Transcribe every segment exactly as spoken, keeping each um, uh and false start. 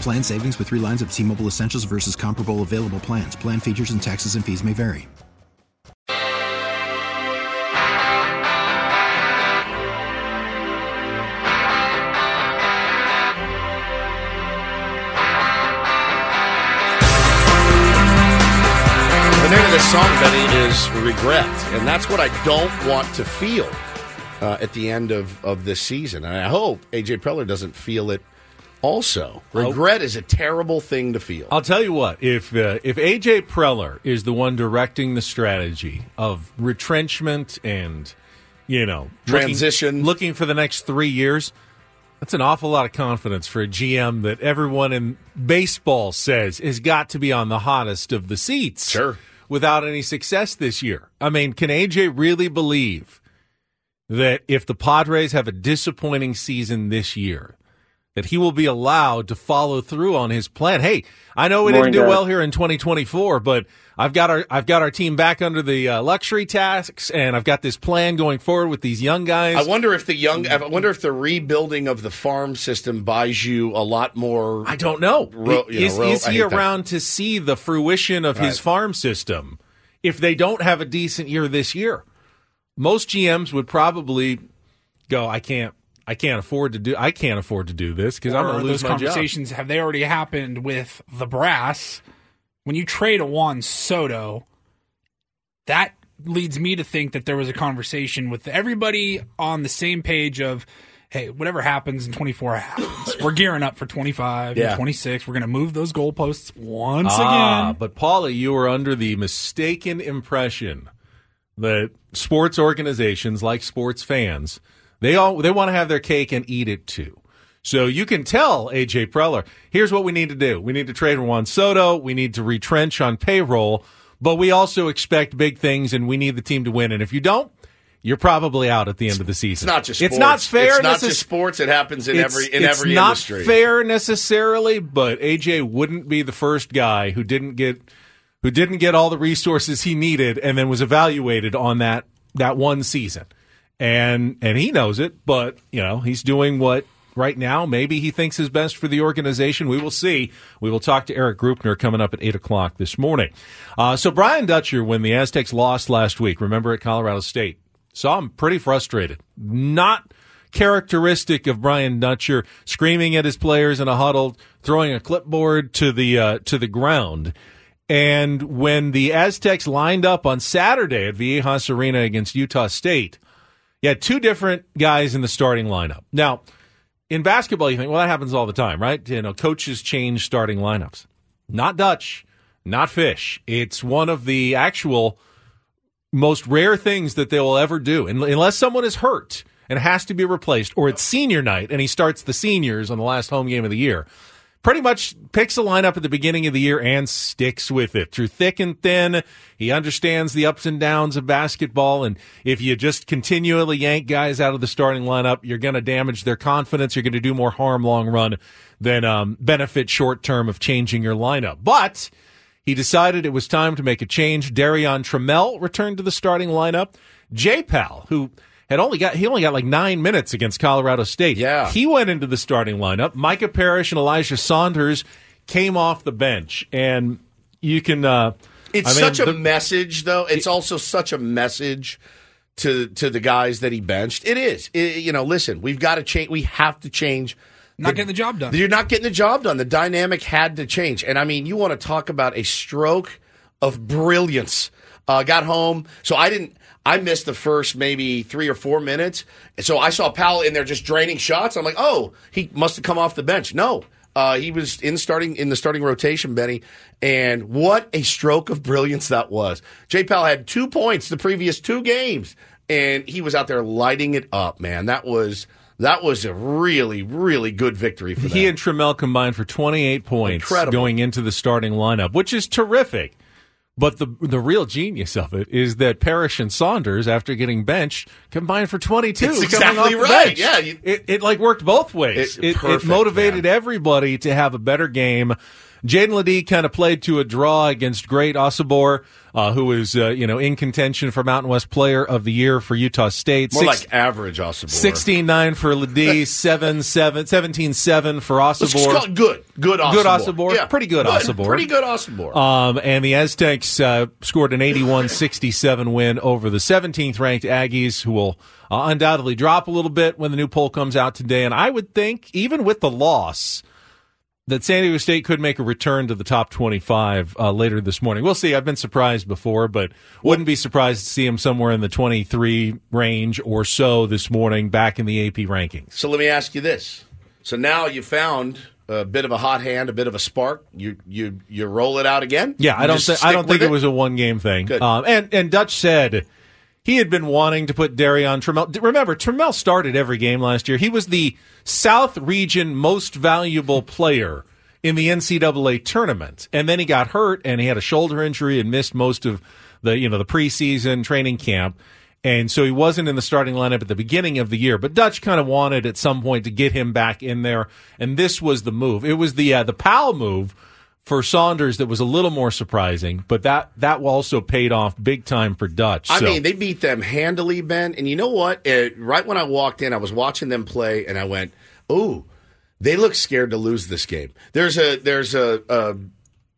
Plan savings with three lines of T-Mobile Essentials versus comparable available plans. Plan features and taxes and fees may vary. The name of this song, Betty, is Regret, and that's what I don't want to feel uh, at the end of, of this season. And I hope A J Preller doesn't feel it. Also, regret is a terrible thing to feel. I'll tell you what, if uh, if A J Preller is the one directing the strategy of retrenchment and, you know, transition, looking, looking for the next three years, that's an awful lot of confidence for a G M that everyone in baseball says has got to be on the hottest of the seats. Sure. Without any success this year. I mean, can A J really believe that if the Padres have a disappointing season this year, that he will be allowed to follow through on his plan? Hey, I know we Morning, didn't do guys. well here in twenty twenty-four, but I've got our I've got our team back under the uh, luxury tax, and I've got this plan going forward with these young guys. I wonder if the young I wonder if the rebuilding of the farm system buys you a lot more. I don't know. Ro- is you know, ro- is he around that. to see the fruition of right. his farm system if they don't have a decent year this year? Most G Ms would probably go, I can't. I can't afford to do. I can't afford to do this because I'm going to lose my job. Those conversations, have they already happened with the brass? When you trade a Juan Soto, that leads me to think that there was a conversation with everybody on the same page of, hey, whatever happens in twenty-four hours, we're gearing up for twenty-five yeah. and twenty-six. We're going to move those goalposts once ah, again. But Paulie, you were under the mistaken impression that sports organizations, like sports fans, They all they want to have their cake and eat it too. So you can tell A J Preller, here's what we need to do. We need to trade Juan Soto. We need to retrench on payroll, but we also expect big things, and we need the team to win. And if you don't, you're probably out at the end of the season. It's not just sports. It's not fair. It's not just sports. It happens in every in every industry. It's not fair necessarily, but A J wouldn't be the first guy who didn't get who didn't get all the resources he needed, and then was evaluated on that that one season. And and he knows it, but, you know, he's doing what right now maybe he thinks is best for the organization. We will see. We will talk to Eric Grupner coming up at eight o'clock this morning. Uh, so Brian Dutcher, when the Aztecs lost last week, remember, at Colorado State, saw him pretty frustrated. Not characteristic of Brian Dutcher, screaming at his players in a huddle, throwing a clipboard to the uh, to the ground. And when the Aztecs lined up on Saturday at Viejas Arena against Utah State, you had two different guys in the starting lineup. Now, in basketball, you think, well, that happens all the time, right? You know, coaches change starting lineups. Not Dutch, not Fish. It's one of the actual most rare things that they will ever do, unless someone is hurt and has to be replaced, or it's senior night and he starts the seniors on the last home game of the year. Pretty much picks a lineup at the beginning of the year and sticks with it through thick and thin. He understands the ups and downs of basketball, and if you just continually yank guys out of the starting lineup, you're going to damage their confidence. You're going to do more harm long run than um, benefit short term of changing your lineup. But he decided it was time to make a change. Darion Trammell returned to the starting lineup. J-Pal, who had only got he only got like nine minutes against Colorado State. Yeah. He went into the starting lineup. Micah Parrish and Elijah Saunders came off the bench. And you can uh, It's I mean, such a the, message though. It's it, also such a message to to the guys that he benched. It is. It, you know, listen, we've got to change we have to change Not getting the job done. You're not getting the job done. The dynamic had to change. And, I mean, you want to talk about a stroke of brilliance. Uh, got home. So I didn't – I missed the first maybe three or four minutes. And so I saw Powell in there just draining shots. I'm like, oh, he must have come off the bench. No. Uh, he was in starting in the starting rotation, Benny, and what a stroke of brilliance that was. Jay Powell had two points the previous two games, and he was out there lighting it up, man. That was that was a really, really good victory for them. He and Trammell combined for twenty-eight points. Incredible. Going into the starting lineup, which is terrific. But the the real genius of it is that Parrish and Saunders, after getting benched, combined for twenty-two. That's exactly right. Yeah, you, it, it like worked both ways. It, it, perfect, it motivated man. everybody to have a better game. Jaden Ledee kind of played to a draw against Grate Osobor, uh, who is uh, you know in contention for Mountain West Player of the Year for Utah State. More Six, like average Osobor. sixteen nine for Ledee, seven, seven, seventeen seven for Osobor. Good. Good Osobor. Good Osobor. Yeah. Pretty good, good Osobor. Pretty good Osobor. Um, and the Aztecs uh, scored an eighty-one sixty-seven win over the seventeenth-ranked Aggies, who will uh, undoubtedly drop a little bit when the new poll comes out today. And I would think, even with the loss, that San Diego State could make a return to the top twenty-five uh, later this morning. We'll see. I've been surprised before, but wouldn't be surprised to see him somewhere in the twenty-three range or so this morning, back in the A P rankings. So let me ask you this. So now you found a bit of a hot hand, a bit of a spark. You you you roll it out again? Yeah, you I don't th- I don't think it? it was a one-game thing. Good. Um, and, and Dutch said he had been wanting to put Darion Trammell. Remember, Trammell started every game last year. He was the South Region most valuable player in the N C double A tournament. And then he got hurt, and he had a shoulder injury and missed most of the, you know, the preseason training camp. And so he wasn't in the starting lineup at the beginning of the year. But Dutch kind of wanted at some point to get him back in there, and this was the move. It was the uh, the Powell move for Saunders that was a little more surprising, but that, that also paid off big time for Dutch. I so. mean, they beat them handily, Ben. And you know what? It, right when I walked in, I was watching them play, and I went, ooh, they look scared to lose this game. There's a there's a, a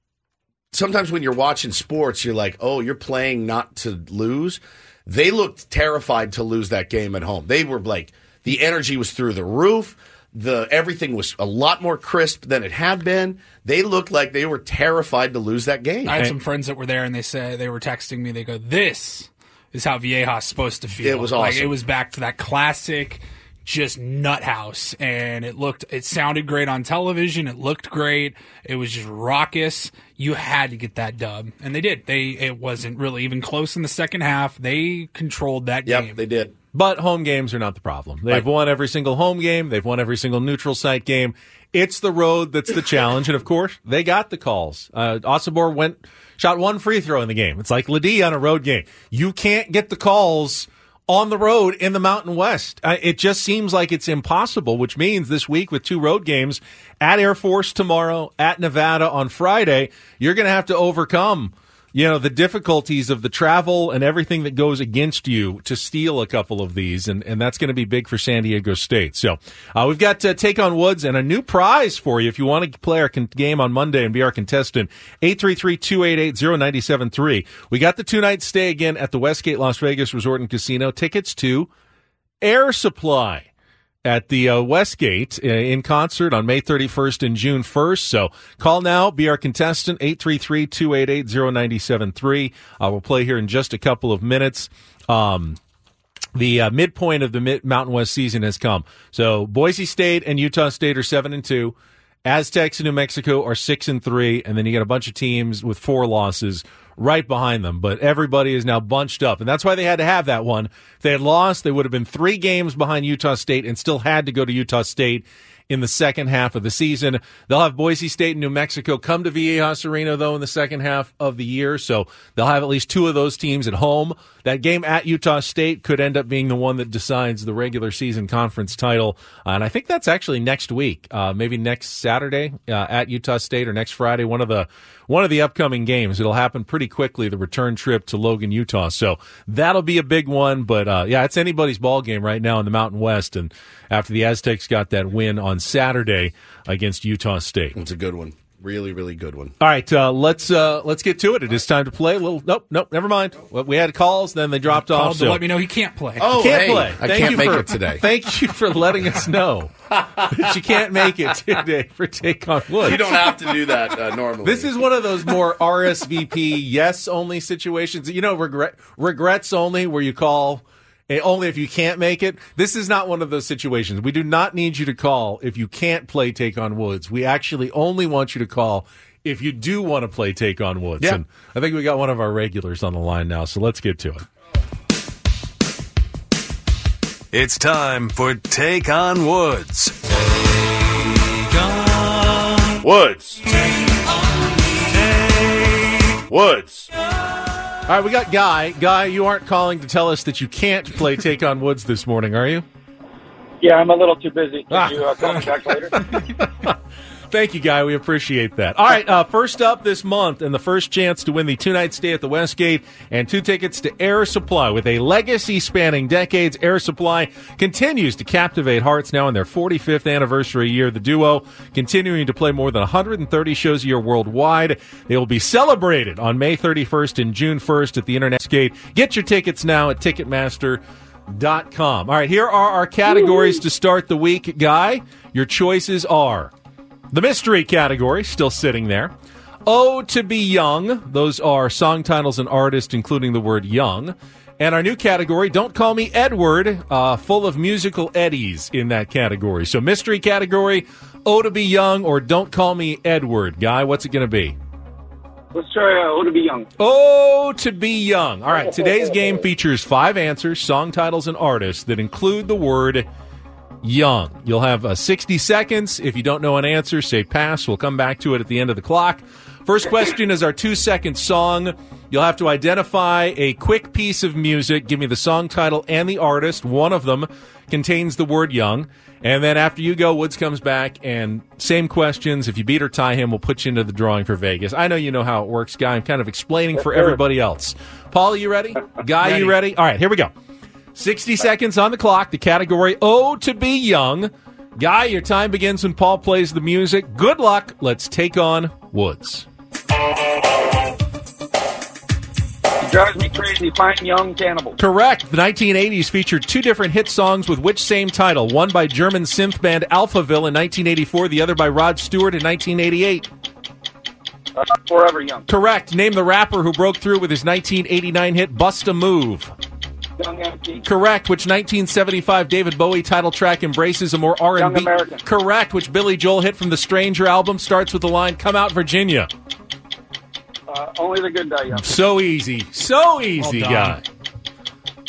– sometimes when you're watching sports, you're like, oh, you're playing not to lose. They looked terrified to lose that game at home. They were like – the energy was through the roof. The everything was a lot more crisp than it had been. They looked like they were terrified to lose that game. I had some friends that were there, and they said they were texting me. They go, "This is how Viejas is supposed to feel." It was awesome. Like, it was back to that classic, just nut house, and it looked, it sounded great on television. It looked great. It was just raucous. You had to get that dub, and they did. They it wasn't really even close in the second half. They controlled that game. Yep, they did. But home games are not the problem. They've right. won every single home game. They've won every single neutral site game. It's the road that's the challenge. And, of course, they got the calls. Uh, Osobor went, shot one free throw in the game. It's like Ledee on a road game. You can't get the calls on the road in the Mountain West. Uh, it just seems like it's impossible, which means this week with two road games, at Air Force tomorrow, at Nevada on Friday, you're going to have to overcome, you know, the difficulties of the travel and everything that goes against you to steal a couple of these, and, and that's going to be big for San Diego State. So uh, we've got uh, Take on Woods and a new prize for you if you want to play our con- game on Monday and be our contestant, eight three three, two eight eight, zero nine seven three. We got the two-night stay again at the Westgate Las Vegas Resort and Casino. Tickets to Air Supply at the uh, Westgate uh, in concert on May thirty-first and June first. So call now, be our contestant, eight three three, two eight eight, zero nine seven three. Uh, we'll play here in just a couple of minutes. Um, the uh, midpoint of the Mid- Mountain West season has come. So Boise State and Utah State are seven and two. Aztecs and New Mexico are six and three. And then you got a bunch of teams with four losses right behind them, but everybody is now bunched up, and that's why they had to have that one. If they had lost, they would have been three games behind Utah State and still had to go to Utah State in the second half of the season. They'll have Boise State and New Mexico come to Viejas Arena, though, in the second half of the year, so they'll have at least two of those teams at home. That game at Utah State could end up being the one that decides the regular season conference title, and I think that's actually next week, uh, maybe next Saturday uh, at Utah State, or next Friday, one of the one of the upcoming games. It'll happen pretty quickly, the return trip to Logan, Utah, so that'll be a big one, but uh, yeah, it's anybody's ball game right now in the Mountain West, and after the Aztecs got that win on Saturday against Utah State. It's a good one. Really, really good one. All right, uh, let's uh, let's get to it. It is time to play. A little, nope, nope, never mind. Well, we had calls, then they dropped off. So let me know he can't play. Oh, can't hey, play. I thank can't you make for, it today. Thank you for letting us know that you can't make it today for Take on Wood. You don't have to do that uh, normally. This is one of those more R S V P yes only situations. You know, regret regrets only, where you call. And only if you can't make it. This is not one of those situations. We do not need you to call if you can't play Take on Woods. We actually only want you to call if you do want to play Take on Woods. Yeah. And I think we got one of our regulars on the line now, so let's get to it. It's time for Take on Woods. Take on Woods. Take on Woods. All right, we got Guy. Guy, you aren't calling to tell us that you can't play Take on Woods this morning, are you? Yeah, I'm a little too busy. Can ah. you uh, call me back later? Thank you, Guy. We appreciate that. All right, uh, first up this month, and the first chance to win the two-night stay at the Westgate and two tickets to Air Supply. With a legacy spanning decades, Air Supply continues to captivate hearts now in their forty-fifth anniversary year. The duo continuing to play more than one hundred thirty shows a year worldwide. They will be celebrated on May thirty-first and June first at the Internet Skate. Get your tickets now at Ticketmaster dot com. All right, here are our categories to start the week. Guy, your choices are... the mystery category, still sitting there. Oh, to be young. Those are song titles and artists, including the word young. And our new category, Don't Call Me Edward, uh, full of musical Eddies in that category. So mystery category, Oh, to be young, or Don't Call Me Edward. Guy, what's it going to be? Let's try uh, Oh, to be young. Oh, to be young. All right, today's game features five answers, song titles, and artists that include the word young. You'll have uh, sixty seconds. If you don't know an answer, say pass. We'll come back to it at the end of the clock. First question is our two-second song. You'll have to identify a quick piece of music. Give me the song title and the artist. One of them contains the word young. And then after you go, Woods comes back, and same questions. If you beat or tie him, we'll put you into the drawing for Vegas. I know you know how it works, Guy. I'm kind of explaining for everybody else. Paul, you ready? Guy, ready. You ready? All right, here we go. sixty seconds on the clock. The category, Oh, to be young. Guy, your time begins when Paul plays the music. Good luck. Let's take on Woods. It drives me crazy. Fine Young Cannibals. Correct. The nineteen eighties featured two different hit songs with which same title? One by German synth band Alphaville in nineteen eighty-four, the other by Rod Stewart in nineteen eighty-eight. Uh, Forever Young. Correct. Name the rapper who broke through with his nineteen eighty-nine hit Bust a Move. Young M C. Correct. Which nineteen seventy-five David Bowie title track embraces a more R and B? Young American. Correct. Which Billy Joel hit from The Stranger album starts with the line, Come Out, Virginia. Uh, only the good die young. So easy. So easy, well Guy.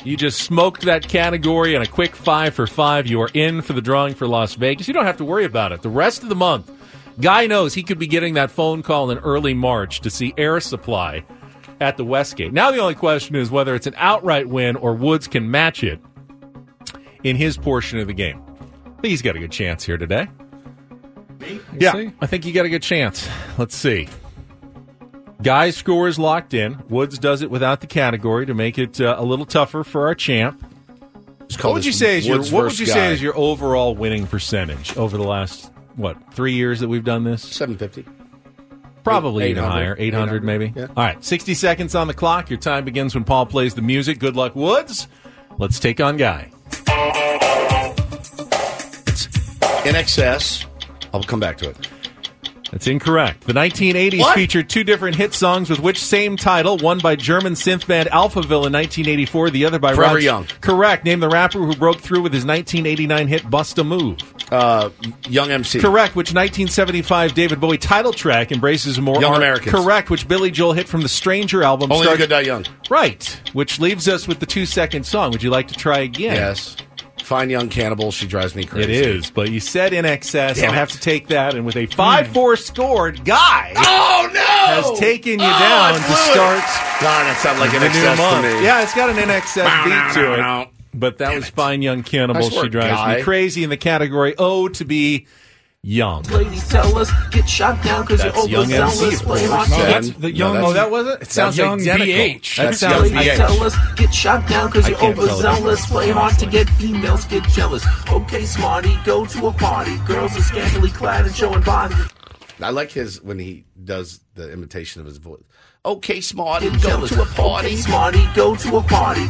You just smoked that category on a quick five for five. You are in for the drawing for Las Vegas. You don't have to worry about it. The rest of the month, Guy knows he could be getting that phone call in early March to see Air Supply at the Westgate. Now the only question is whether it's an outright win or Woods can match it in his portion of the game. I think he's got a good chance here today. Me? We'll yeah, see. I think you got a good chance. Let's see. Guy's score is locked in. Woods does it without the category to make it uh, a little tougher for our champ. What would you say is your, what would you say is your overall winning percentage over the last, what, three years that we've done this? seven fifty. Probably even higher. eight hundred, eight hundred maybe. Yeah. All right. sixty seconds on the clock. Your time begins when Paul plays the music. Good luck, Woods. Let's take on Guy. It's N X S. I'll come back to it. That's incorrect. The nineteen eighties what? featured two different hit songs with which same title? One by German synth band Alphaville in nineteen eighty-four, the other by Forever Rod... Young. Correct. Name the rapper who broke through with his nineteen eighty-nine hit Bust a Move. Uh, Young M C. Correct. Which nineteen seventy-five David Bowie title track embraces more Young art... Americans. Correct. Which Billy Joel hit from the Stranger album. Only starts... you could die young. Right. Which leaves us with the two-second song. Would you like to try again? Yes. Fine Young Cannibals, She Drives Me Crazy. It is, but you said in excess. Damn I'll it. have to take that, and with a five four scored, Guy oh, no! has taken you oh, down to start. God, that sounded like an excess to me. Yeah, it's got an in excess wow, beat no, no, to no, it, no. but that Damn was it. Fine Young Cannibals, She Drives Guy. Me Crazy in the category, Oh, to be young. Ladies tell us, get shot down because you're overzealous. Oh, that wasn't? It sounds young B H. That sounds young B H. Tell us, get shot down because you're overzealous. Play hard to get females, get jealous. Okay, smarty, go to a party. Girls are scantily clad and showing body. I like his when he does the imitation of his voice. Okay, Smarty, go to a party. Okay, Smarty, go to a party.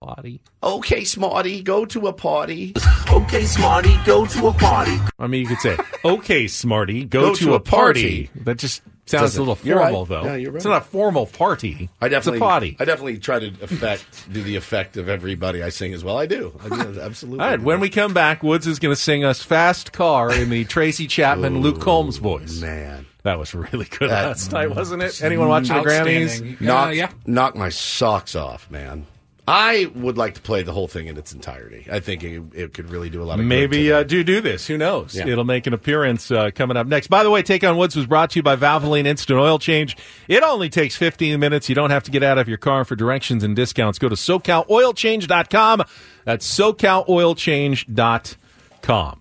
Party. Okay, Smarty, go to a party. Okay, Smarty, go to a party. I mean, you could say, okay, Smarty, go, go to, to a party. party. That just sounds Doesn't, a little formal, right. though. Yeah, you're right. It's not a formal party. I definitely, it's a party. I definitely try to affect, do the effect of everybody I sing as well. I do. I do absolutely. All right, when we come back, Woods is going to sing us Fast Car in the Tracy Chapman, Ooh, Luke Combs voice. Man. That was really good that, last night, wasn't it? Anyone watching the Grammys? Knock, uh, yeah. knock my socks off, man. I would like to play the whole thing in its entirety. I think it, it could really do a lot of Maybe uh, do do this. Who knows? Yeah. It'll make an appearance uh, coming up next. By the way, Take on Woods was brought to you by Valvoline Instant Oil Change. It only takes fifteen minutes. You don't have to get out of your car. For directions and discounts, go to so cal oil change dot com. That's so cal oil change dot com.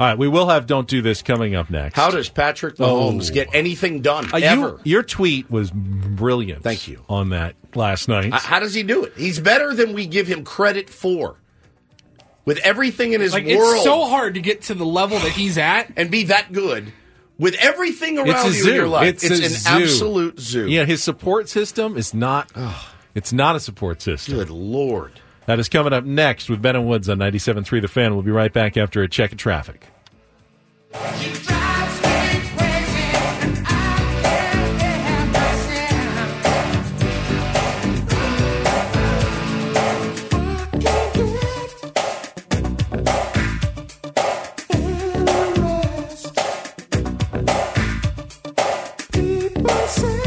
All right, we will have Don't Do This coming up next. How does Patrick Mahomes oh. get anything done, uh, ever? You, your tweet was brilliant. Thank you. On that last night. Uh, how does he do it? He's better than we give him credit for. With everything in his like, world. It's so hard to get to the level that he's at. And be that good. With everything around you in your life. It's, it's an zoo. absolute zoo. Yeah, his support system is not, it's not a support system. Good Lord. That is coming up next with Ben and Woods on ninety-seven point three The Fan. We'll be right back after a check of traffic. She drives me crazy, and I can't help myself.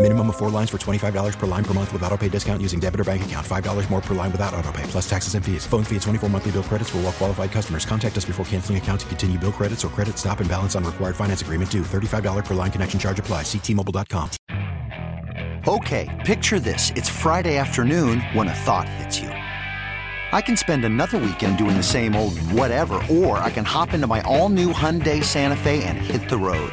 Minimum of four lines for twenty-five dollars per line per month with auto pay discount using debit or bank account. five dollars more per line without auto pay, plus taxes and fees. Phone fee at twenty-four monthly bill credits for well qualified customers. Contact us before canceling account to continue bill credits or credit stop and balance on required finance agreement due. thirty-five dollars per line connection charge applies. See T Mobile dot com. Okay, picture this. It's Friday afternoon when a thought hits you. I can spend another weekend doing the same old whatever, or I can hop into my all-new Hyundai Santa Fe and hit the road.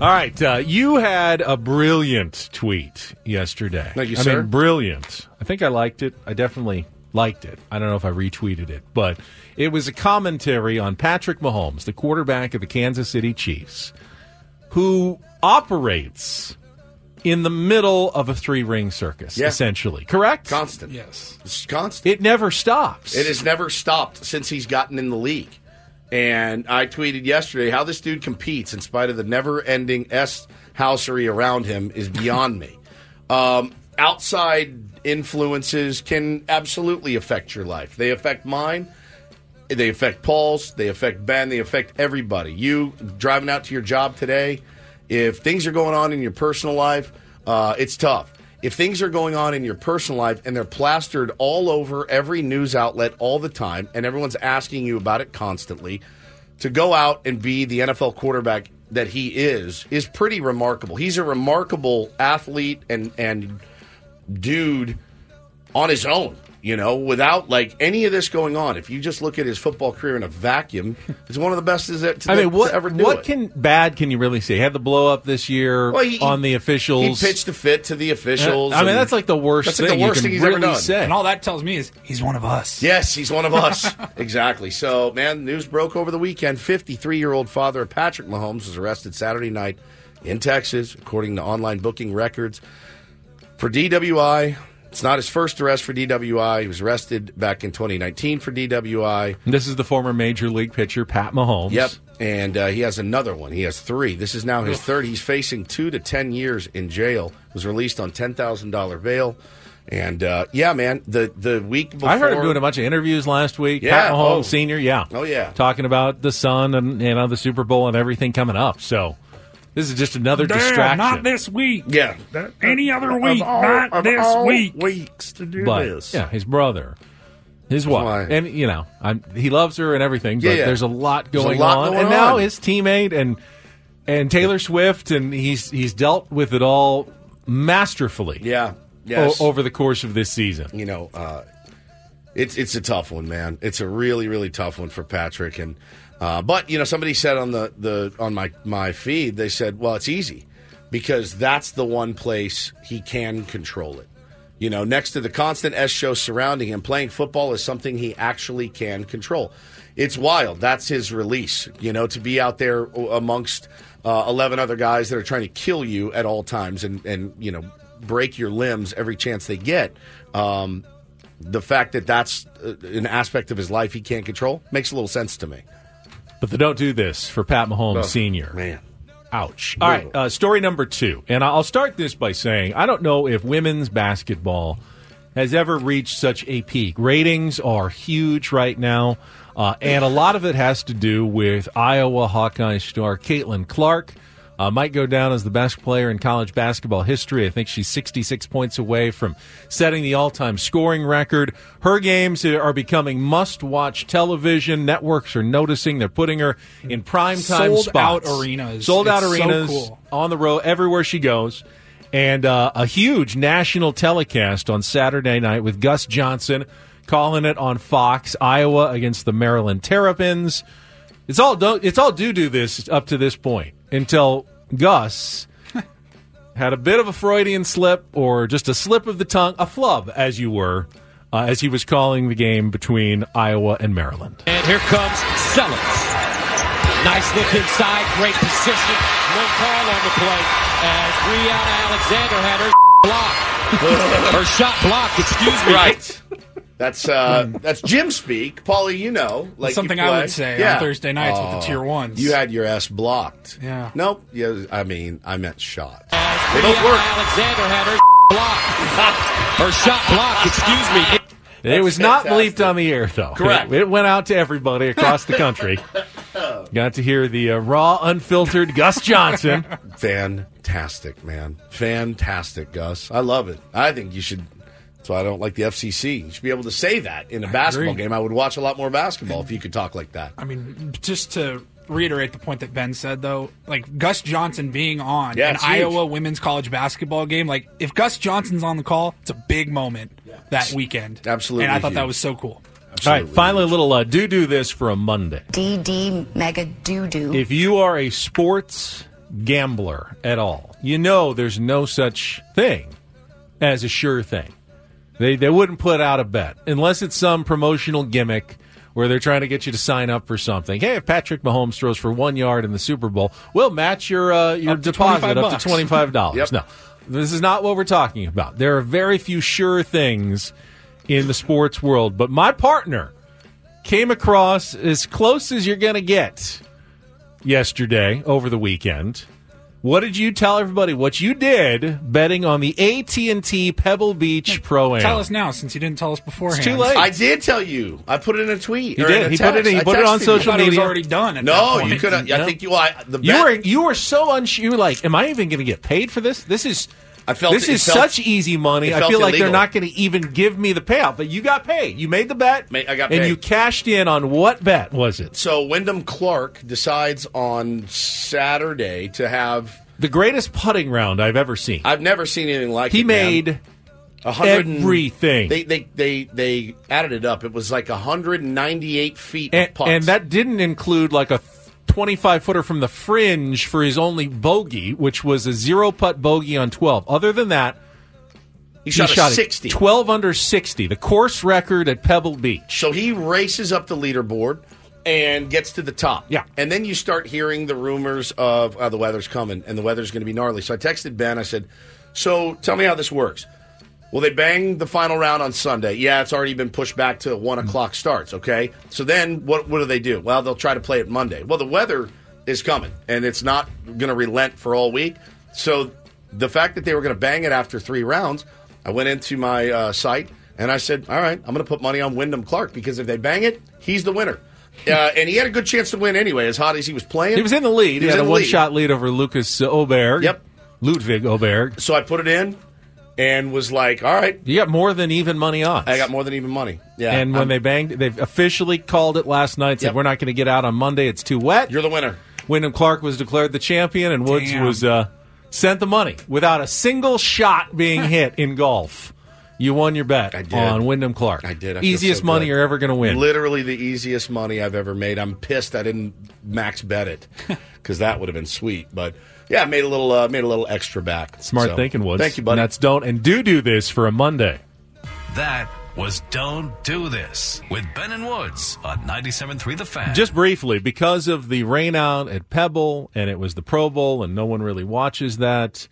All right, uh, you had a brilliant tweet yesterday. Thank you, sir. I mean, brilliant. I think I liked it. I definitely liked it. I don't know if I retweeted it, but it was a commentary on Patrick Mahomes, the quarterback of the Kansas City Chiefs, who operates in the middle of a three-ring circus, yeah. essentially. Correct? Constant. Yes. It's constant. It never stops. It has never stopped since he's gotten in the league. And I tweeted yesterday, how this dude competes in spite of the never-ending S-housery around him is beyond me. Um, outside influences can absolutely affect your life. They affect mine. They affect Paul's. They affect Ben. They affect everybody. You driving out to your job today, if things are going on in your personal life, uh, it's tough. If things are going on in your personal life and they're plastered all over every news outlet all the time and everyone's asking you about it constantly, to go out and be the N F L quarterback that he is, is pretty remarkable. He's a remarkable athlete and, and dude on his own, you know, without, like, any of this going on. If you just look at his football career in a vacuum, it's one of the best is that to, I mean, what, to ever do what it. Can bad can you really say? He had the blow-up this year well, he, on the officials. He pitched a fit to the officials. I mean, that's like the worst that's thing, like the worst thing he's really ever done. Say. And all that tells me is he's one of us. Yes, he's one of us. Exactly. So, man, news broke over the weekend. fifty-three-year-old father of Patrick Mahomes was arrested Saturday night in Texas, according to online booking records, for D W I. It's not his first arrest for D W I. He was arrested back in twenty nineteen for D W I. This is the former Major League pitcher, Pat Mahomes. Yep, and uh, he has another one. He has three. This is now his third. He's facing two to ten years in jail. Was released on ten thousand dollars bail. And, uh, yeah, man, the, the week before. I heard him doing a bunch of interviews last week. Yeah, Pat Mahomes oh. Senior, yeah. Oh, yeah. Talking about the sun and, you know, the Super Bowl and everything coming up, so. This is just another Damn, distraction. Not this week. Yeah. That, that, Any other week. All, not this all week. Weeks to do but, this. Yeah, his brother, his wife, Why? and you know, I'm, he loves her and everything. But yeah, yeah. there's a lot going a lot on, going and on. now his teammate and and Taylor Swift, and he's he's dealt with it all masterfully. Yeah. Yes. O- over the course of this season, you know, uh, it's it's a tough one, man. It's a really really tough one for Patrick and. Uh, but, you know, somebody said on the, the on my, my feed, they said, well, it's easy because that's the one place he can control it. You know, next to the constant S show surrounding him, playing football is something he actually can control. It's wild. That's his release, you know, to be out there amongst uh, eleven other guys that are trying to kill you at all times and, and you know, break your limbs every chance they get. Um, the fact that that's an aspect of his life he can't control makes a little sense to me. But the don't do this for Pat Mahomes oh, Senior Man. Ouch. All right, uh, story number two. And I'll start this by saying I don't know if women's basketball has ever reached such a peak. Ratings are huge right now. Uh, and a lot of it has to do with Iowa Hawkeye star Caitlin Clark. Uh, might go down as the best player in college basketball history. I think she's sixty-six points away from setting the all-time scoring record. Her games are becoming must-watch television. Networks are noticing. They're putting her in primetime spots. Sold-out arenas. Sold-out arenas. So cool. On the road, everywhere she goes. And uh, a huge national telecast on Saturday night with Gus Johnson calling it on Fox. Iowa against the Maryland Terrapins. It's all do- it's all do-do this up to this point. Until Gus had a bit of a Freudian slip or just a slip of the tongue, a flub, as you were, uh, as he was calling the game between Iowa and Maryland. And here comes Sellers. Nice look inside, great position. No call on the play as Brianna Alexander had her blocked. Her shot blocked, excuse me. Right. That's uh, that's gym speak, Paulie. You know, like something I would say yeah. on Thursday nights uh, with the tier ones. You had your ass blocked. Yeah. Nope. Yeah. I mean, I meant shot. Uh, they don't work. Alexander had her blocked. Her shot blocked. Excuse me. That's it was fantastic. Not bleeped on the air, though. Correct. It, it went out to everybody across the country. Got to hear the uh, raw, unfiltered Gus Johnson. Fantastic, man. Fantastic, Gus. I love it. I think you should. So I don't like the F C C. You should be able to say that in a I basketball agree. game. I would watch a lot more basketball if you could talk like that. I mean, just to reiterate the point that Ben said, though, like Gus Johnson being on yeah, an Iowa women's college basketball game, like if Gus Johnson's on the call, it's a big moment yeah. that weekend. Absolutely. And I thought huge. that was so cool. Absolutely. All right, finally a little uh, do-do this for a Monday. D D mega do-do. If you are a sports gambler at all, you know there's no such thing as a sure thing. They they wouldn't put out a bet unless it's some promotional gimmick where they're trying to get you to sign up for something. Hey, if Patrick Mahomes throws for one yard in the Super Bowl, we'll match your uh, your deposit up to twenty-five dollars. Yep. No, this is not what we're talking about. There are very few sure things in the sports world, but my partner came across as close as you're going to get yesterday over the weekend. What did you tell everybody? What you did betting on the A T and T Pebble Beach Pro-Am? Tell us now, since you didn't tell us beforehand. It's too late. I did tell you. I put it in a tweet. You did. He text. put it. In, he put it on social media. It was already done. At no, that point. you could. I no. think you. I, the bet. You were. You were so unsure. You were like, "Am I even going to get paid for this? This is I felt this it, is it felt, such easy money. I feel illegal. Like they're not going to even give me the payout. But you got paid. You made the bet. I got paid. And you cashed in on what bet was it? So Wyndham Clark decides on Saturday to have the greatest putting round I've ever seen. I've never seen anything like he it. He made man. everything. They, they they they added it up. It was like one hundred ninety-eight feet and, of putts. And that didn't include like a twenty-five footer from the fringe for his only bogey, which was a zero-putt bogey on twelve. Other than that, he shot, he shot a sixty. twelve under sixty, the course record at Pebble Beach. So he races up the leaderboard and gets to the top. Yeah. And then you start hearing the rumors of, oh, the weather's coming, and the weather's going to be gnarly. So I texted Ben. I said, so tell me how this works. Well, they banged the final round on Sunday. Yeah, it's already been pushed back to one o'clock starts, okay? So then what what do they do? Well, they'll try to play it Monday. Well, the weather is coming, and it's not going to relent for all week. So the fact that they were going to bang it after three rounds, I went into my uh, site, and I said, all right, I'm going to put money on Wyndham Clark, because if they bang it, he's the winner. Uh, and he had a good chance to win anyway, as hot as he was playing. He was in the lead. He, he had a one-shot lead. lead over Lucas Oberg. Yep. Ludwig Oberg. So I put it in. And was like, all right. You got more than even money odds. I got more than even money. Yeah. And when I'm, they banged, they officially called it last night, said, yep. we're not going to get out on Monday. It's too wet. You're the winner. Wyndham Clark was declared the champion, and Woods Damn. was uh, sent the money without a single shot being hit in golf. You won your bet I did. on Wyndham Clark. I did. I easiest so money good. you're ever going to win. Literally the easiest money I've ever made. I'm pissed I didn't max bet it because that would have been sweet, but... Yeah, made a little uh, made a little extra back. Smart so. thinking, Woods. Thank you, buddy. And that's Don't and Do Do This for a Monday. That was Don't Do This with Ben and Woods on ninety-seven point three The Fan. Just briefly, because of the rain out at Pebble, and it was the Pro Bowl, and no one really watches that,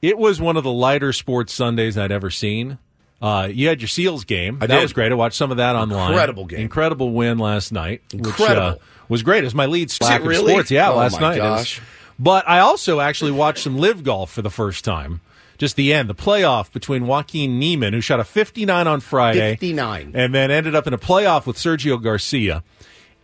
it was one of the lighter sports Sundays I'd ever seen. Uh, you had your Seals game. I that did. was great. I watched some of that online. Incredible game. Incredible win last night. Incredible. Which uh, was great. It was my lead slack really? in sports. Yeah, oh, last my night. Gosh. But I also actually watched some live golf for the first time. Just the end, the playoff between Joaquin Niemann, who shot a fifty-nine on Friday. fifty-nine. And then ended up in a playoff with Sergio Garcia.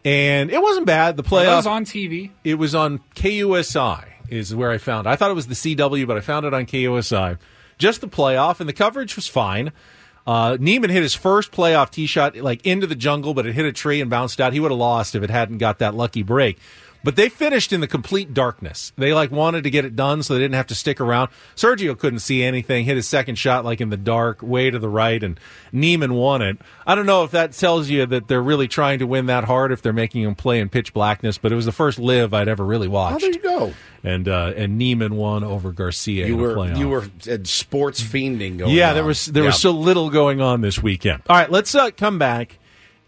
And it wasn't bad. The playoff. It was on T V. It was on K U S I is where I found it. I thought it was the C W, but I found it on K U S I. Just the playoff, and the coverage was fine. Uh, Niemann hit his first playoff tee shot like into the jungle, but it hit a tree and bounced out. He would have lost if it hadn't got that lucky break. But they finished in the complete darkness. They, like, wanted to get it done so they didn't have to stick around. Sergio couldn't see anything, hit his second shot, like, in the dark, way to the right, and Niemann won it. I don't know if that tells you that they're really trying to win that hard if they're making him play in pitch blackness, but it was the first live I'd ever really watched. How did you go? And uh, and Niemann won over Garcia you in the were, playoff. You were at sports fiending going yeah, on. There was, there yeah, there was so little going on this weekend. All right, let's uh, come back.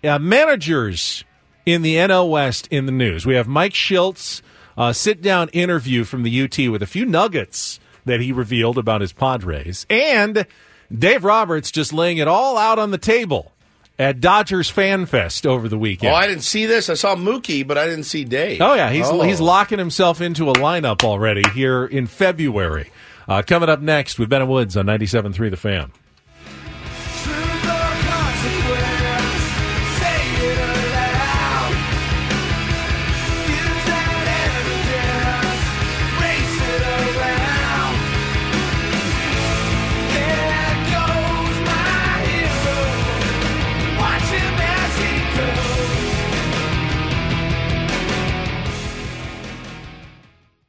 Uh, managers... In the N L West, in the news, we have Mike Shildt, uh, sit-down interview from the U T with a few nuggets that he revealed about his Padres, and Dave Roberts just laying it all out on the table at Dodgers Fan Fest over the weekend. Oh, I didn't see this. I saw Mookie, but I didn't see Dave. Oh, yeah. He's, oh. he's locking himself into a lineup already here in February. Uh, coming up next with Ben and Woods on ninety-seven point three The Fan.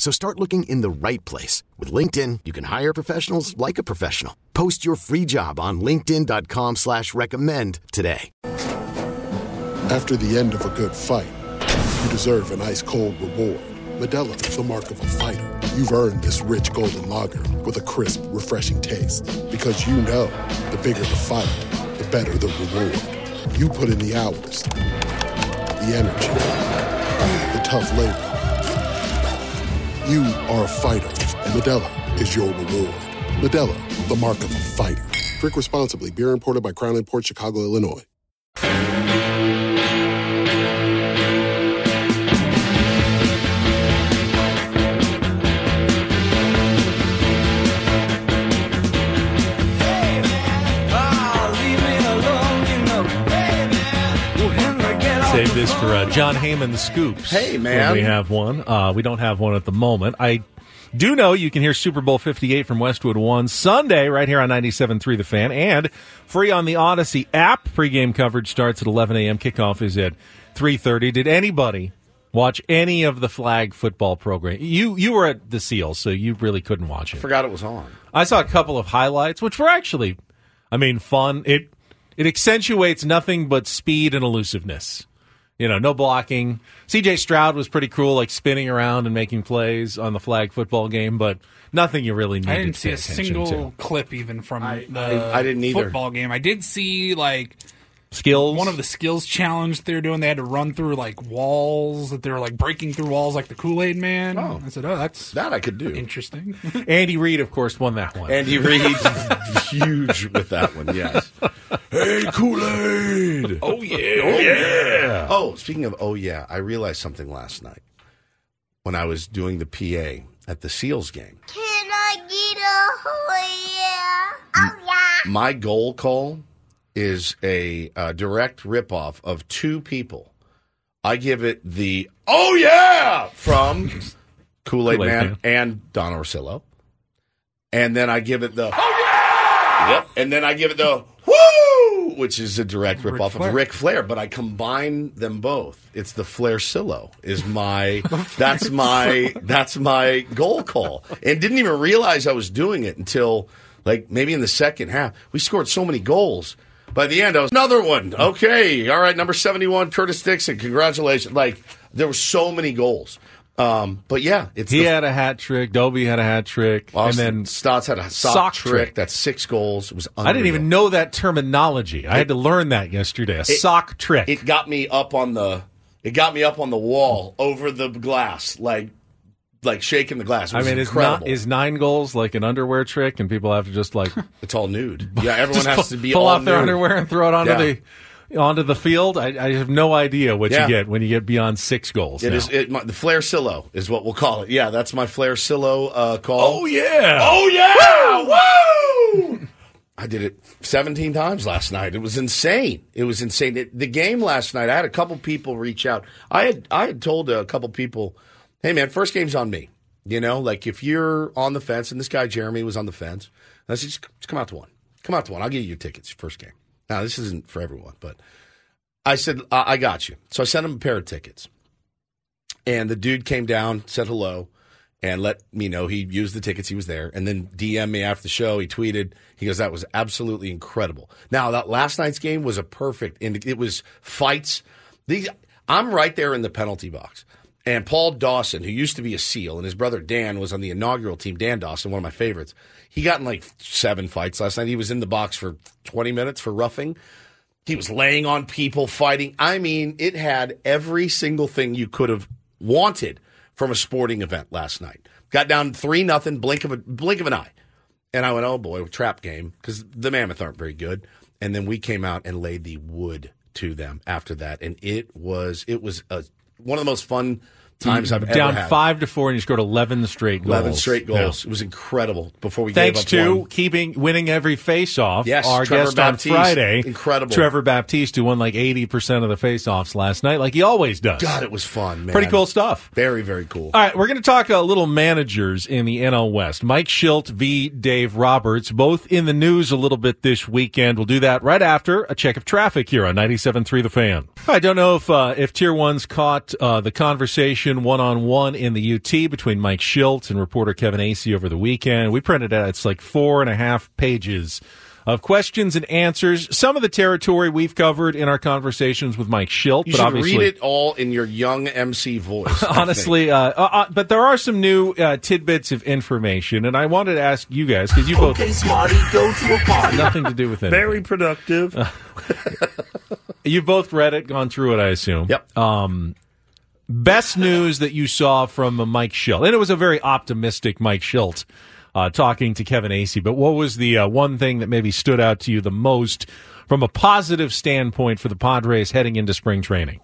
So start looking in the right place. With LinkedIn, you can hire professionals like a professional. Post your free job on linkedin.com slash recommend today. After the end of a good fight, you deserve an ice-cold reward. Modelo is the mark of a fighter. You've earned this rich golden lager with a crisp, refreshing taste. Because you know, the bigger the fight, the better the reward. You put in the hours, the energy, the tough labor. You are a fighter, and Modelo is your reward. Modelo, the mark of a fighter. Drink responsibly. Beer imported by Crown Imports, Chicago, Illinois. Save this for uh, John Heyman's Scoops. Hey, man. We have one. Uh, we don't have one at the moment. I do know you can hear Super Bowl fifty-eight from Westwood One Sunday right here on ninety-seven point three The Fan and free on the Odyssey app. Pregame coverage starts at eleven a.m. Kickoff is at three thirty. Did anybody watch any of the flag football program? You you were at the Seals, so you really couldn't watch it. I forgot it was on. I saw a couple of highlights, which were actually, I mean, fun. It, it accentuates nothing but speed and elusiveness. You know, no blocking. C J Stroud was pretty cool, like spinning around and making plays on the flag football game, but nothing you really needed. I didn't to see a single to. clip even from I, the I, I didn't either. football game. I did see like skills. One of the skills challenge they were doing. They had to run through like walls that they were like breaking through walls, like the Kool-Aid Man. Oh, I said, oh, that's that I could do. Interesting. Andy Reid, of course, won that one. Andy Reid, huge with that one. Yes. Hey, Kool-Aid! Oh, yeah. Oh, yeah. Oh, speaking of oh, yeah, I realized something last night when I was doing the P A at the Seals game. Can I get a oh, yeah? Oh, yeah. My goal call is a uh, direct ripoff of two people. I give it the oh, yeah! from Kool-Aid, Kool-Aid Man, Man and Don Orsillo. And then I give it the oh, yeah! Yep. And then I give it the whoo! Which is a direct ripoff of Ric Flair, but I combine them both. It's the Flair-Sillo is my that's my that's my goal call, and didn't even realize I was doing it until like maybe in the second half. We scored so many goals by the end. I was another one. Okay, all right, number seventy-one, Curtis Dixon. Congratulations! Like there were so many goals. Um, but yeah, it's he the, had a hat trick. Dobie had a hat trick, Austin, and then Stotts had a sock, sock trick. trick. That's six goals. It was unreal. I didn't even know that terminology. I it, had to learn that yesterday. A it, sock trick. It got me up on the. It got me up on the wall over the glass, like like shaking the glass. It was I mean, incredible. Is, not, is nine goals like an underwear trick, and people have to just like it's all nude. Yeah, everyone has to be pull all off nude. Their underwear and throw it onto yeah. the. Onto the field, I, I have no idea what yeah. you get when you get beyond six goals. It now. is it, my, the Flair-Sillo is what we'll call it. Yeah, that's my Flair-Sillo uh, call. Oh yeah! Oh yeah! Woo! Woo! I did it seventeen times last night. It was insane. It was insane. It, the game last night, I had a couple people reach out. I had I had told a couple people, "Hey man, first game's on me." You know, like if you're on the fence, and this guy Jeremy was on the fence, I said, just, "Just come out to one. Come out to one. I'll give you your tickets. First game." Now, this isn't for everyone, but I said, I-, I got you. So I sent him a pair of tickets. And the dude came down, said hello, and let me know he used the tickets. He was there. And then D M'd me after the show. He tweeted. He goes, that was absolutely incredible. Now, that last night's game was a perfect – and it was fights. These, I'm right there in the penalty box. And Paul Dawson, who used to be a SEAL, and his brother Dan was on the inaugural team, Dan Dawson, one of my favorites. He got in like seven fights last night. He was in the box for twenty minutes for roughing. He was laying on people, fighting. I mean, it had every single thing you could have wanted from a sporting event last night. Got down three nothing, blink of a blink of an eye. And I went, oh, boy, trap game, because the Mammoth aren't very good. And then we came out and laid the wood to them after that. And it was it was a, one of the most fun times I've down ever had. five to four, and you scored eleven straight goals. eleven straight goals. Yeah. It was incredible. Before we Thanks gave up to one. keeping winning every face-off. Yes, our Trevor guest Baptiste, on Friday, incredible. Trevor Baptiste, who won like eighty percent of the face-offs last night, like he always does. God, it was fun, man. Pretty cool stuff. Very, very cool. All right, we're going to talk a little managers in the N L West. Mike Shildt v. Dave Roberts, both in the news a little bit this weekend. We'll do that right after a check of traffic here on ninety-seven point three The Fan. I don't know if uh, if Tier One's caught uh, the conversation one-on-one in the U T between Mike Shildt and reporter Kevin Acey over the weekend. We printed out, it's like four and a half pages of questions and answers. Some of the territory we've covered in our conversations with Mike Shildt. You but should obviously, read it all in your Young M C voice. Honestly, uh, uh, but there are some new uh, tidbits of information, and I wanted to ask you guys, because you both... Okay, Smarty, go to a party. Nothing to do with it. Very productive. Uh, you both read it, gone through it, I assume. Yep. Um, best news that you saw from Mike Shildt, and it was a very optimistic Mike Shildt, Uh, talking to Kevin Acey, but what was the uh, one thing that maybe stood out to you the most from a positive standpoint for the Padres heading into spring training?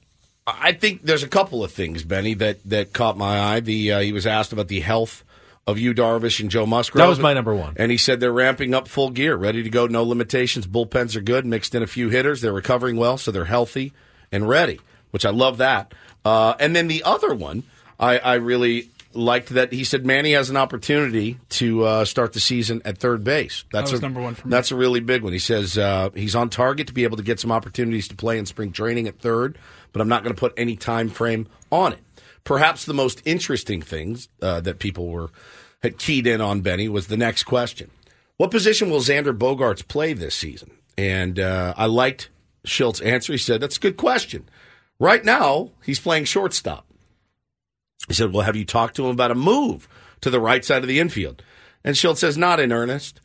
I think there's a couple of things, Benny, that, that caught my eye. The uh, he was asked about the health of Yu Darvish and Joe Musgrove. That was my number one. And he said they're ramping up full gear, ready to go, no limitations. Bullpens are good, mixed in a few hitters. They're recovering well, so they're healthy and ready, which I love that. Uh, and then the other one, I, I really... liked that he said Manny has an opportunity to uh, start the season at third base. That's that was a, number one for me. That's a really big one. He says uh, he's on target to be able to get some opportunities to play in spring training at third, but I'm not going to put any time frame on it. Perhaps the most interesting things uh, that people were had keyed in on, Benny, was the next question. What position will Xander Bogaerts play this season? And uh, I liked Shilt's answer. He said, that's a good question. Right now, he's playing shortstop. He said, well, have you talked to him about a move to the right side of the infield? And Shildt says, not in earnest.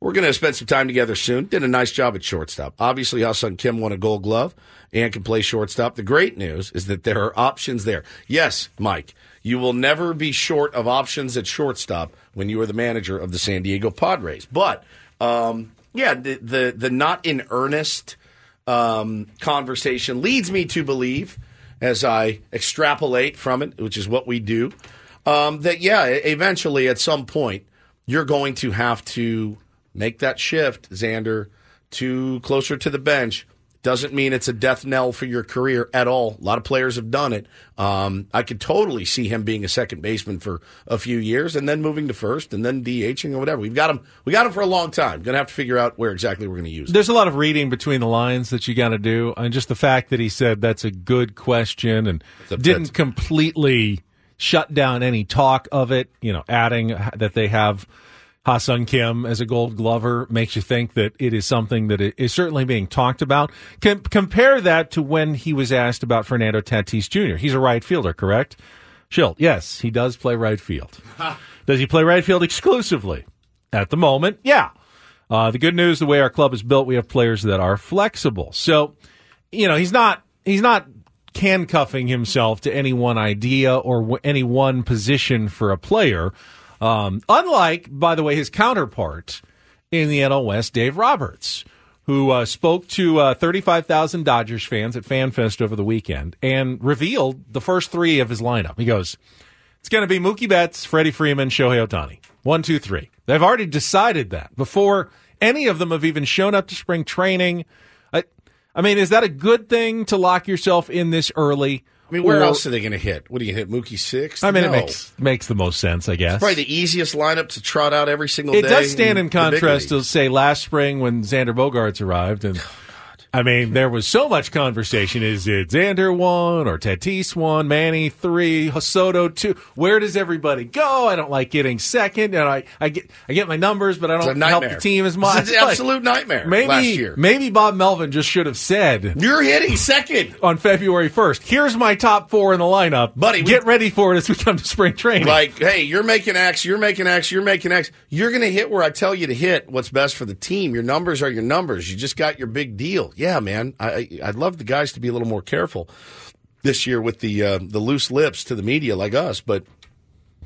We're going to spend some time together soon. Did a nice job at shortstop. Obviously, Ah Sung Kim won a gold glove and can play shortstop. The great news is that there are options there. Yes, Mike, you will never be short of options at shortstop when you are the manager of the San Diego Padres. But, um, yeah, the, the, the not in earnest um, conversation leads me to believe, as I extrapolate from it, which is what we do, um, that, yeah, eventually at some point, you're going to have to make that shift, Xander, to closer to the bench. Doesn't mean it's a death knell for your career at all. A lot of players have done it. Um, I could totally see him being a second baseman for a few years and then moving to first and then DHing or whatever. We've got him. We got him for a long time. Going to have to figure out where exactly we're going to use him. There's a lot of reading between the lines that you got to do, and just the fact that he said that's a good question and didn't pit. completely shut down any talk of it. You know, adding that they have Ah Sung Kim as a gold glover makes you think that it is something that is certainly being talked about. Com- compare that to when he was asked about Fernando Tatis Junior He's a right fielder, correct? Shildt, yes, he does play right field. Does he play right field exclusively? At the moment, yeah. Uh, the good news, the way our club is built, we have players that are flexible. So, you know, he's not he's not handcuffing himself to any one idea or w- any one position for a player. Um, unlike, by the way, his counterpart in the N L West, Dave Roberts, who uh, spoke to uh, thirty-five thousand Dodgers fans at FanFest over the weekend and revealed the first three of his lineup. He goes, it's going to be Mookie Betts, Freddie Freeman, Shohei Ohtani. One, two, three. They've already decided that before any of them have even shown up to spring training. I, I mean, is that a good thing to lock yourself in this early? I mean, where or, else are they going to hit? What, do you hit Mookie sixth? I mean, no. it makes makes the most sense, I guess. It's probably the easiest lineup to trot out every single it day. It does stand in, in contrast to, say, last spring when Xander Bogaerts arrived. And oh, I mean, there was so much conversation. Is it Xander one or Tatis one, Manny three, Soto two? Where does everybody go? I don't like getting second. And I, I, get, I get my numbers, but I don't help the team as much. It's an absolute like, nightmare maybe, last year. Maybe Bob Melvin just should have said, you're hitting second on February first. Here's my top four in the lineup. Buddy, Get we, ready for it as we come to spring training. Like, hey, you're making X, you're making X, you're making X. You're going to hit where I tell you to hit what's best for the team. Your numbers are your numbers. You just got your big deal. Yeah, man, I, I'd love the guys to be a little more careful this year with the uh, the loose lips to the media like us. But,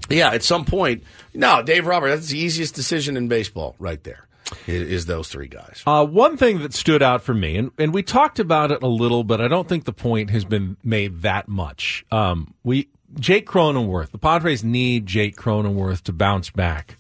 yeah, at some point, no, Dave Roberts, that's the easiest decision in baseball right there is those three guys. Uh, one thing that stood out for me, and, and we talked about it a little, but I don't think the point has been made that much. Um, we Jake Cronenworth, the Padres need Jake Cronenworth to bounce back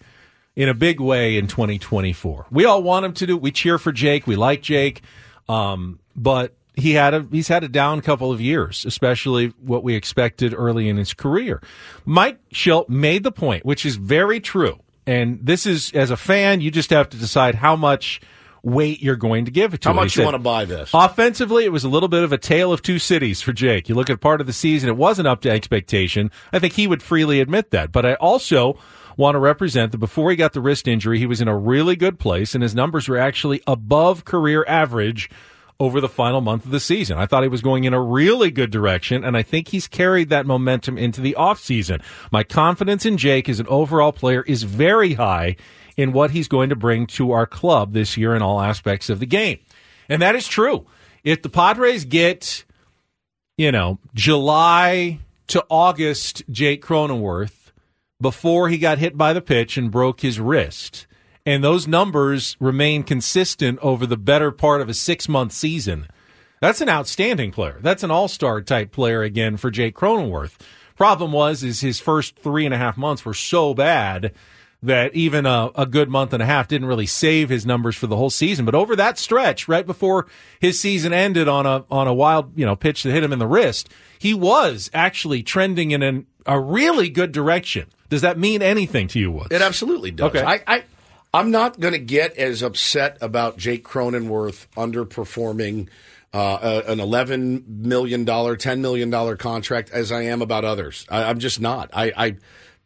in a big way in twenty twenty-four. We all want him to do. We cheer for Jake. We like Jake. Um, but he had a he's had a down couple of years, especially what we expected early in his career. Mike Shildt made the point, which is very true, and this is, as a fan, you just have to decide how much weight you're going to give it to. How much said, you want to buy this? Offensively, it was a little bit of a tale of two cities for Jake. You look at part of the season, it wasn't up to expectation. I think he would freely admit that. But I also want to represent that before he got the wrist injury, he was in a really good place, and his numbers were actually above career average over the final month of the season. I thought he was going in a really good direction, and I think he's carried that momentum into the offseason. My confidence in Jake as an overall player is very high in what he's going to bring to our club this year in all aspects of the game. And that is true. If the Padres get, you know, July to August Jake Cronenworth before he got hit by the pitch and broke his wrist, and those numbers remain consistent over the better part of a six-month season, that's an outstanding player. That's an all-star type player again for Jake Cronenworth. Problem was is his first three and a half months were so bad that even a, a good month and a half didn't really save his numbers for the whole season. But over that stretch, right before his season ended on a on a wild you know pitch that hit him in the wrist, he was actually trending in an, a really good direction. Does that mean anything to you, Woods? It absolutely does. Okay. I. I I'm not going to get as upset about Jake Cronenworth underperforming uh, a, an eleven million dollars, ten million dollars contract as I am about others. I, I'm just not. I, I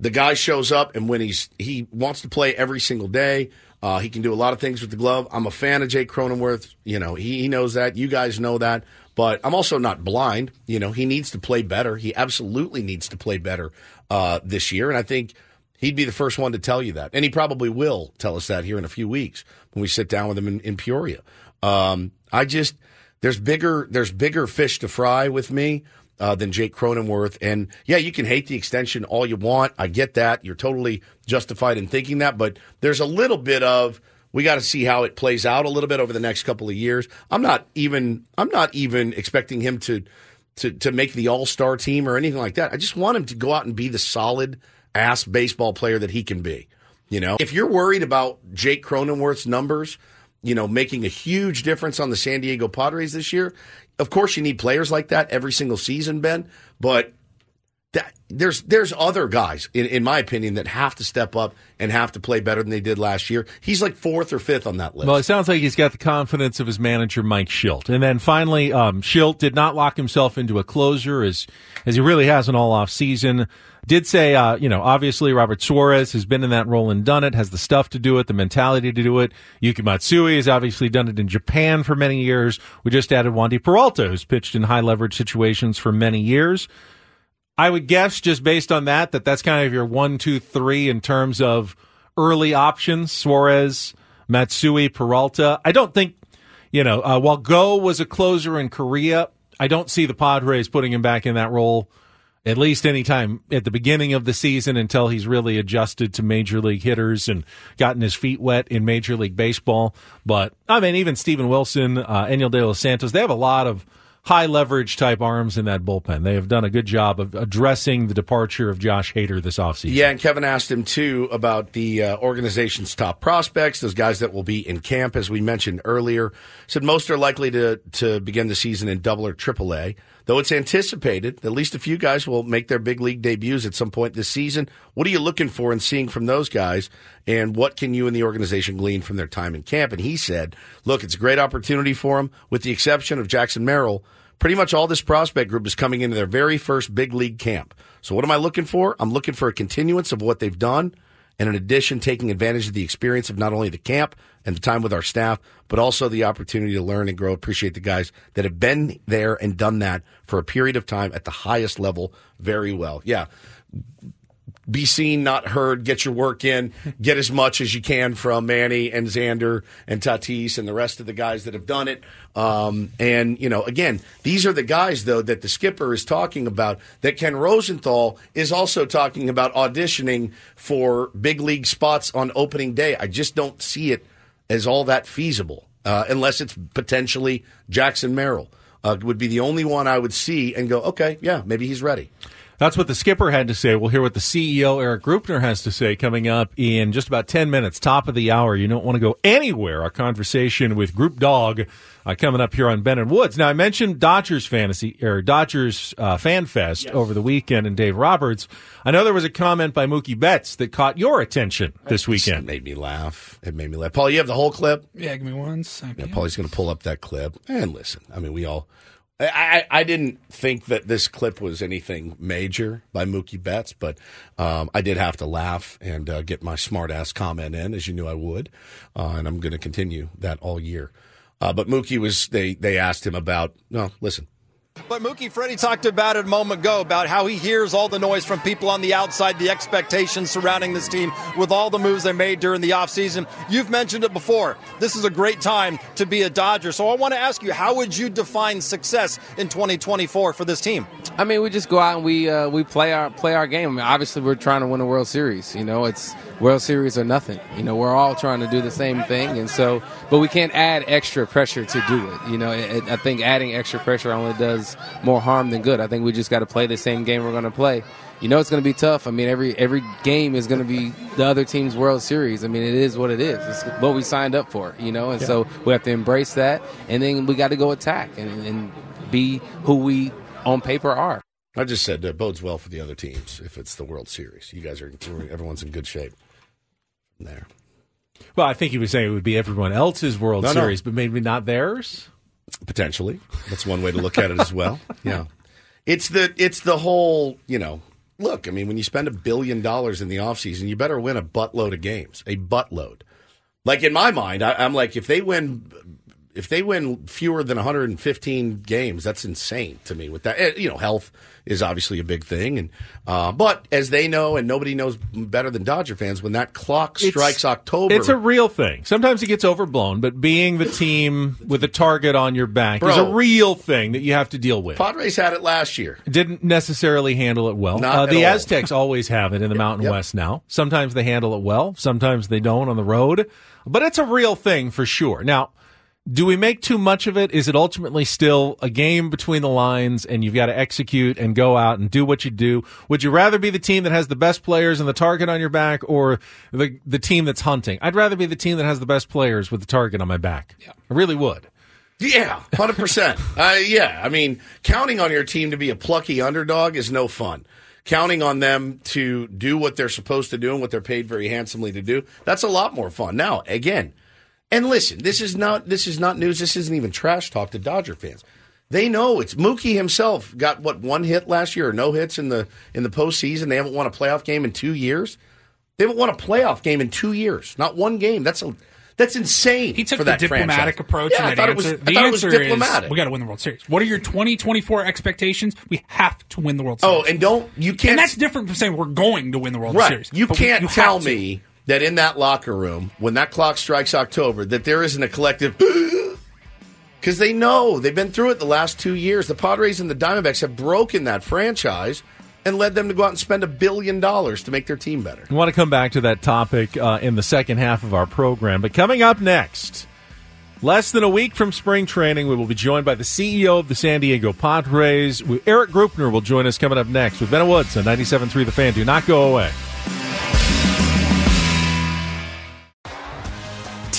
the guy shows up, and when he's he wants to play every single day. Uh, he can do a lot of things with the glove. I'm a fan of Jake Cronenworth. You know, he, he knows that. You guys know that. But I'm also not blind. You know, he needs to play better. He absolutely needs to play better uh, this year, and I think he'd be the first one to tell you that. And he probably will tell us that here in a few weeks when we sit down with him in, in Peoria. Um, I just, there's bigger, there's bigger fish to fry with me uh, than Jake Cronenworth. And yeah, you can hate the extension all you want. I get that. You're totally justified in thinking that. But there's a little bit of, we got to see how it plays out a little bit over the next couple of years. I'm not even, I'm not even expecting him to, to, to make the all-star team or anything like that. I just want him to go out and be the solid ass baseball player that he can be. You know, if you're worried about Jake Cronenworth's numbers, you know, making a huge difference on the San Diego Padres this year, of course you need players like that every single season, Ben, but that, there's there's other guys, in, in my opinion, that have to step up and have to play better than they did last year. He's like fourth or fifth on that list. Well, it sounds like he's got the confidence of his manager, Mike Shildt. And then finally, um, Shildt did not lock himself into a closer, as as he really hasn't all offseason. Did say, uh, you know, obviously Robert Suarez has been in that role and done it, has the stuff to do it, the mentality to do it. Yuki Matsui has obviously done it in Japan for many years. We just added Wandy Peralta, who's pitched in high-leverage situations for many years. I would guess, just based on that, that that's kind of your one, two, three in terms of early options: Suarez, Matsui, Peralta. I don't think, you know, uh, while Go was a closer in Korea, I don't see the Padres putting him back in that role, at least any time at the beginning of the season, until he's really adjusted to Major League hitters and gotten his feet wet in Major League Baseball. But, I mean, even Steven Wilson, uh, Enel De Los Santos, they have a lot of high-leverage type arms in that bullpen. They have done a good job of addressing the departure of Josh Hader this offseason. Yeah, and Kevin asked him, too, about the uh, organization's top prospects, those guys that will be in camp, as we mentioned earlier. Said most are likely to, to begin the season in double or triple A, though it's anticipated that at least a few guys will make their big league debuts at some point this season. What are you looking for and seeing from those guys, and what can you and the organization glean from their time in camp? And he said, look, it's a great opportunity for them. With the exception of Jackson Merrill, pretty much all this prospect group is coming into their very first big league camp. So what am I looking for? I'm looking for a continuance of what they've done, and in addition, taking advantage of the experience of not only the camp and the time with our staff, but also the opportunity to learn and grow. Appreciate the guys that have been there and done that for a period of time at the highest level very well. Yeah. Be seen, not heard. Get your work in. Get as much as you can from Manny and Xander and Tatis and the rest of the guys that have done it. Um, and, you know, again, these are the guys, though, that the skipper is talking about, that Ken Rosenthal is also talking about auditioning for big league spots on opening day. I just don't see it as all that feasible, uh, unless it's potentially Jackson Merrill. Uh, would be the only one I would see and go, okay, yeah, maybe he's ready. That's what the skipper had to say. We'll hear what the C E O, Eric Grupner, has to say coming up in just about ten minutes, top of the hour. You don't want to go anywhere. Our conversation with Group Dog uh, coming up here on Ben and Woods. Now, I mentioned Dodgers Fantasy or Dodgers uh, Fan Fest yes. over the weekend and Dave Roberts. I know there was a comment by Mookie Betts that caught your attention this weekend. It made me laugh. It made me laugh. Paul, you have the whole clip? Yeah, give me one second. Yeah, Paulie's going to pull up that clip. And listen, I mean, we all... I, I didn't think that this clip was anything major by Mookie Betts, but um, I did have to laugh and uh, get my smart-ass comment in, as you knew I would, uh, and I'm going to continue that all year. Uh, but Mookie was, they, they asked him about, no, listen. But Mookie, Freddie talked about it a moment ago, about how he hears all the noise from people on the outside, the expectations surrounding this team with all the moves they made during the offseason. You've mentioned it before. This is a great time to be a Dodger. So I want to ask you, how would you define success in twenty twenty-four for this team? I mean, we just go out and we uh, we play our play our game. I mean, obviously, we're trying to win a World Series. You know, it's World Series or nothing. You know, we're all trying to do the same thing. And so, but we can't add extra pressure to do it. You know, it, I think adding extra pressure only does more harm than good. I think we just got to play the same game we're going to play. You know, it's going to be tough. I mean, every every game is going to be the other team's World Series. I mean, it is what it is. It's what we signed up for, you know, and yeah. so we have to embrace that. And then we got to go attack and, and be who we on paper are. I just said that bodes well for the other teams if it's the World Series. You guys are, everyone's in good shape there. Well, I think he was saying it would be everyone else's World no, Series, no. but maybe not theirs. Potentially. That's one way to look at it as well. Yeah. It's the it's the whole, you know, look, I mean, when you spend a billion dollars in the offseason, you better win a buttload of games, a buttload. Like in my mind, I, I'm like, if they win if they win fewer than one hundred fifteen games, that's insane to me with that. You know, health is obviously a big thing. and uh, But as they know, and nobody knows better than Dodger fans, when that clock strikes it's, October. It's a real thing. Sometimes it gets overblown, but being the team with a target on your back bro, is a real thing that you have to deal with. Padres had it last year. Didn't necessarily handle it well. Uh, the all. Aztecs always have it in the Mountain yep. West now. Sometimes they handle it well. Sometimes they don't on the road. But it's a real thing for sure. Now, do we make too much of it? Is it ultimately still a game between the lines and you've got to execute and go out and do what you do? Would you rather be the team that has the best players and the target on your back or the the team that's hunting? I'd rather be the team that has the best players with the target on my back. Yeah. I really would. Yeah, one hundred percent. uh, yeah, I mean, counting on your team to be a plucky underdog is no fun. Counting on them to do what they're supposed to do and what they're paid very handsomely to do, that's a lot more fun. Now, again... And listen, this is not this is not news. This isn't even trash talk to Dodger fans. They know it's Mookie himself got what one hit last year or no hits in the in the postseason. They haven't won a playoff game in two years. They haven't won a playoff game in two years. Not one game. That's a that's insane. He took for the that diplomatic franchise. approach. Yeah, and I that answer. It was, the I answer it was diplomatic. Is we got to win the World Series. What are your twenty twenty-four expectations? We have to win the World Series. Oh, and don't you can't. And that's different from saying we're going to win the World right. Series. You can't we, you tell me. That in that locker room, when that clock strikes October, that there isn't a collective because they know they've been through it the last two years. The Padres and the Diamondbacks have broken that franchise and led them to go out and spend a billion dollars to make their team better. I want to come back to that topic uh, in the second half of our program. But coming up next, less than a week from spring training, we will be joined by the C E O of the San Diego Padres. Eric Grupner will join us coming up next with Ben Woods on ninety-seven point three The Fan. Do not go away.